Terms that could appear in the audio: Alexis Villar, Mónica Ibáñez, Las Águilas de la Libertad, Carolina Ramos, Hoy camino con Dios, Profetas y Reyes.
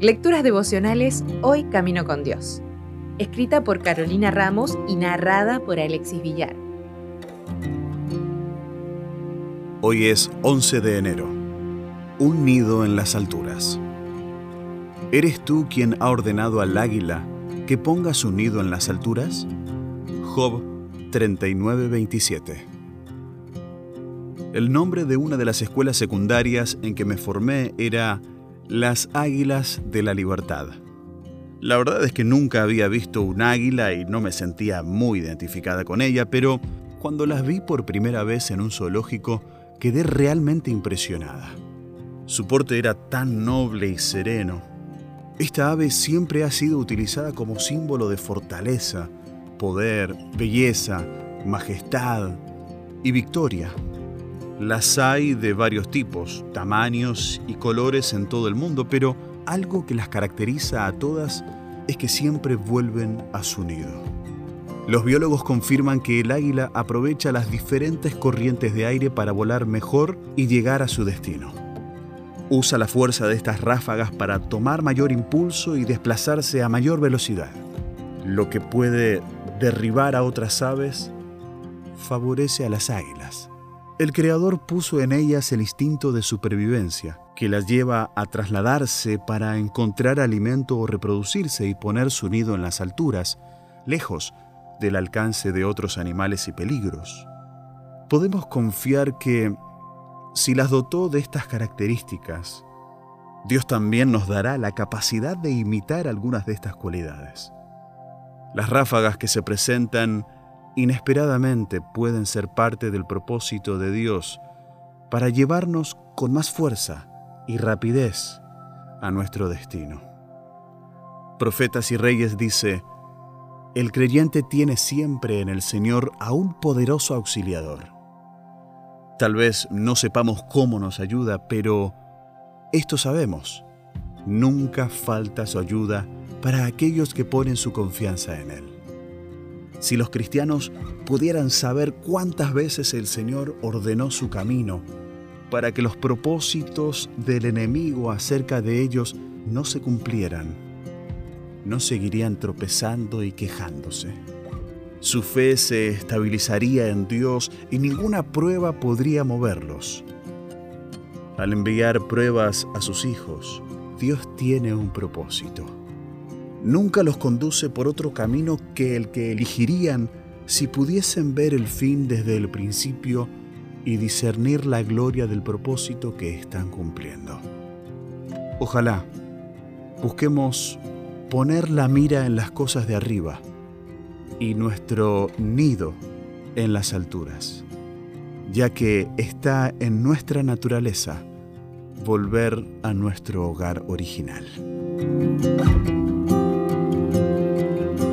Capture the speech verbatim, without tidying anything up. Lecturas devocionales Hoy camino con Dios. Escrita por Carolina Ramos y narrada por Alexis Villar. Hoy es once de enero. Un nido en las alturas. ¿Eres tú quien ha ordenado al águila que ponga su nido en las alturas? Job treinta y nueve veintisiete. El nombre de una de las escuelas secundarias en que me formé era Las Águilas de la Libertad. La verdad es que nunca había visto un águila y no me sentía muy identificada con ella, pero cuando las vi por primera vez en un zoológico, quedé realmente impresionada. Su porte era tan noble y sereno. Esta ave siempre ha sido utilizada como símbolo de fortaleza, poder, belleza, majestad y victoria. Las hay de varios tipos, tamaños y colores en todo el mundo, pero algo que las caracteriza a todas es que siempre vuelven a su nido. Los biólogos confirman que el águila aprovecha las diferentes corrientes de aire para volar mejor y llegar a su destino. Usa la fuerza de estas ráfagas para tomar mayor impulso y desplazarse a mayor velocidad, lo que puede derribar a otras aves. Favorece a las águilas. El Creador puso en ellas el instinto de supervivencia, que las lleva a trasladarse para encontrar alimento o reproducirse y poner su nido en las alturas, lejos del alcance de otros animales y peligros. Podemos confiar que, si las dotó de estas características, Dios también nos dará la capacidad de imitar algunas de estas cualidades. Las ráfagas que se presentan inesperadamente pueden ser parte del propósito de Dios para llevarnos con más fuerza y rapidez a nuestro destino. Profetas y Reyes dice: el creyente tiene siempre en el Señor a un poderoso auxiliador. Tal vez no sepamos cómo nos ayuda, pero esto sabemos: nunca falta su ayuda para aquellos que ponen su confianza en Él. Si los cristianos pudieran saber cuántas veces el Señor ordenó su camino para que los propósitos del enemigo acerca de ellos no se cumplieran, no seguirían tropezando y quejándose. Su fe se estabilizaría en Dios y ninguna prueba podría moverlos. Al enviar pruebas a sus hijos, Dios tiene un propósito. Nunca los conduce por otro camino que el que elegirían si pudiesen ver el fin desde el principio y discernir la gloria del propósito que están cumpliendo. Ojalá busquemos poner la mira en las cosas de arriba y nuestro nido en las alturas, ya que está en nuestra naturaleza volver a nuestro hogar original.